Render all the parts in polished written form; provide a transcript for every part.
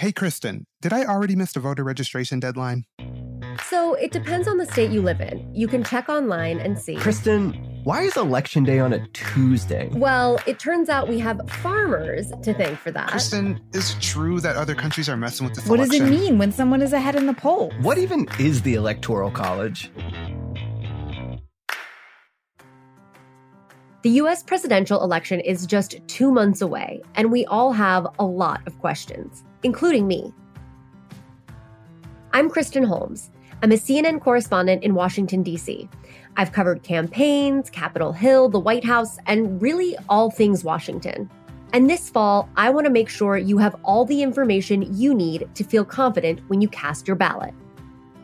Hey, Kristen, did I already miss the voter registration deadline? So it depends on the state you live in. You can check online and see. Kristen, why is Election Day on a Tuesday? Well, it turns out we have farmers to thank for that. Kristen, is it true that other countries are messing with this election? What does it mean when someone is ahead in the poll? What even is the Electoral College? The U.S. presidential election is just 2 months away, and we all have a lot of questions, including me. I'm Kristen Holmes. I'm a CNN correspondent in Washington, D.C. I've covered campaigns, Capitol Hill, the White House, and really all things Washington. And this fall, I want to make sure you have all the information you need to feel confident when you cast your ballot.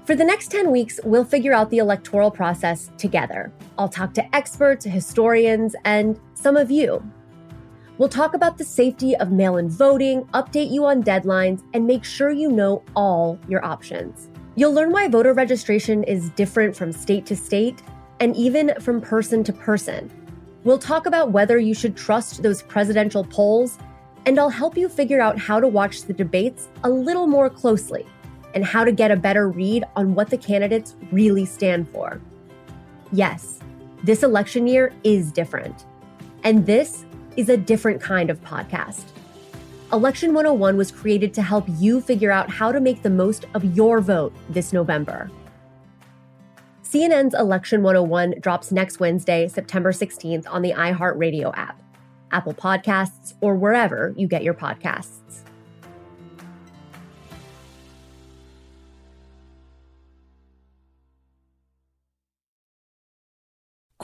For the next 10 weeks, we'll figure out the electoral process together. I'll talk to experts, historians, and some of you. We'll talk about the safety of mail-in voting, update you on deadlines, and make sure you know all your options. You'll learn why voter registration is different from state to state, and even from person to person. We'll talk about whether you should trust those presidential polls, and I'll help you figure out how to watch the debates a little more closely, and how to get a better read on what the candidates really stand for. Yes, this election year is different. And this is a different kind of podcast. Election 101 was created to help you figure out how to make the most of your vote this November. CNN's Election 101 drops next Wednesday, September 16th on the iHeartRadio app, Apple Podcasts, or wherever you get your podcasts.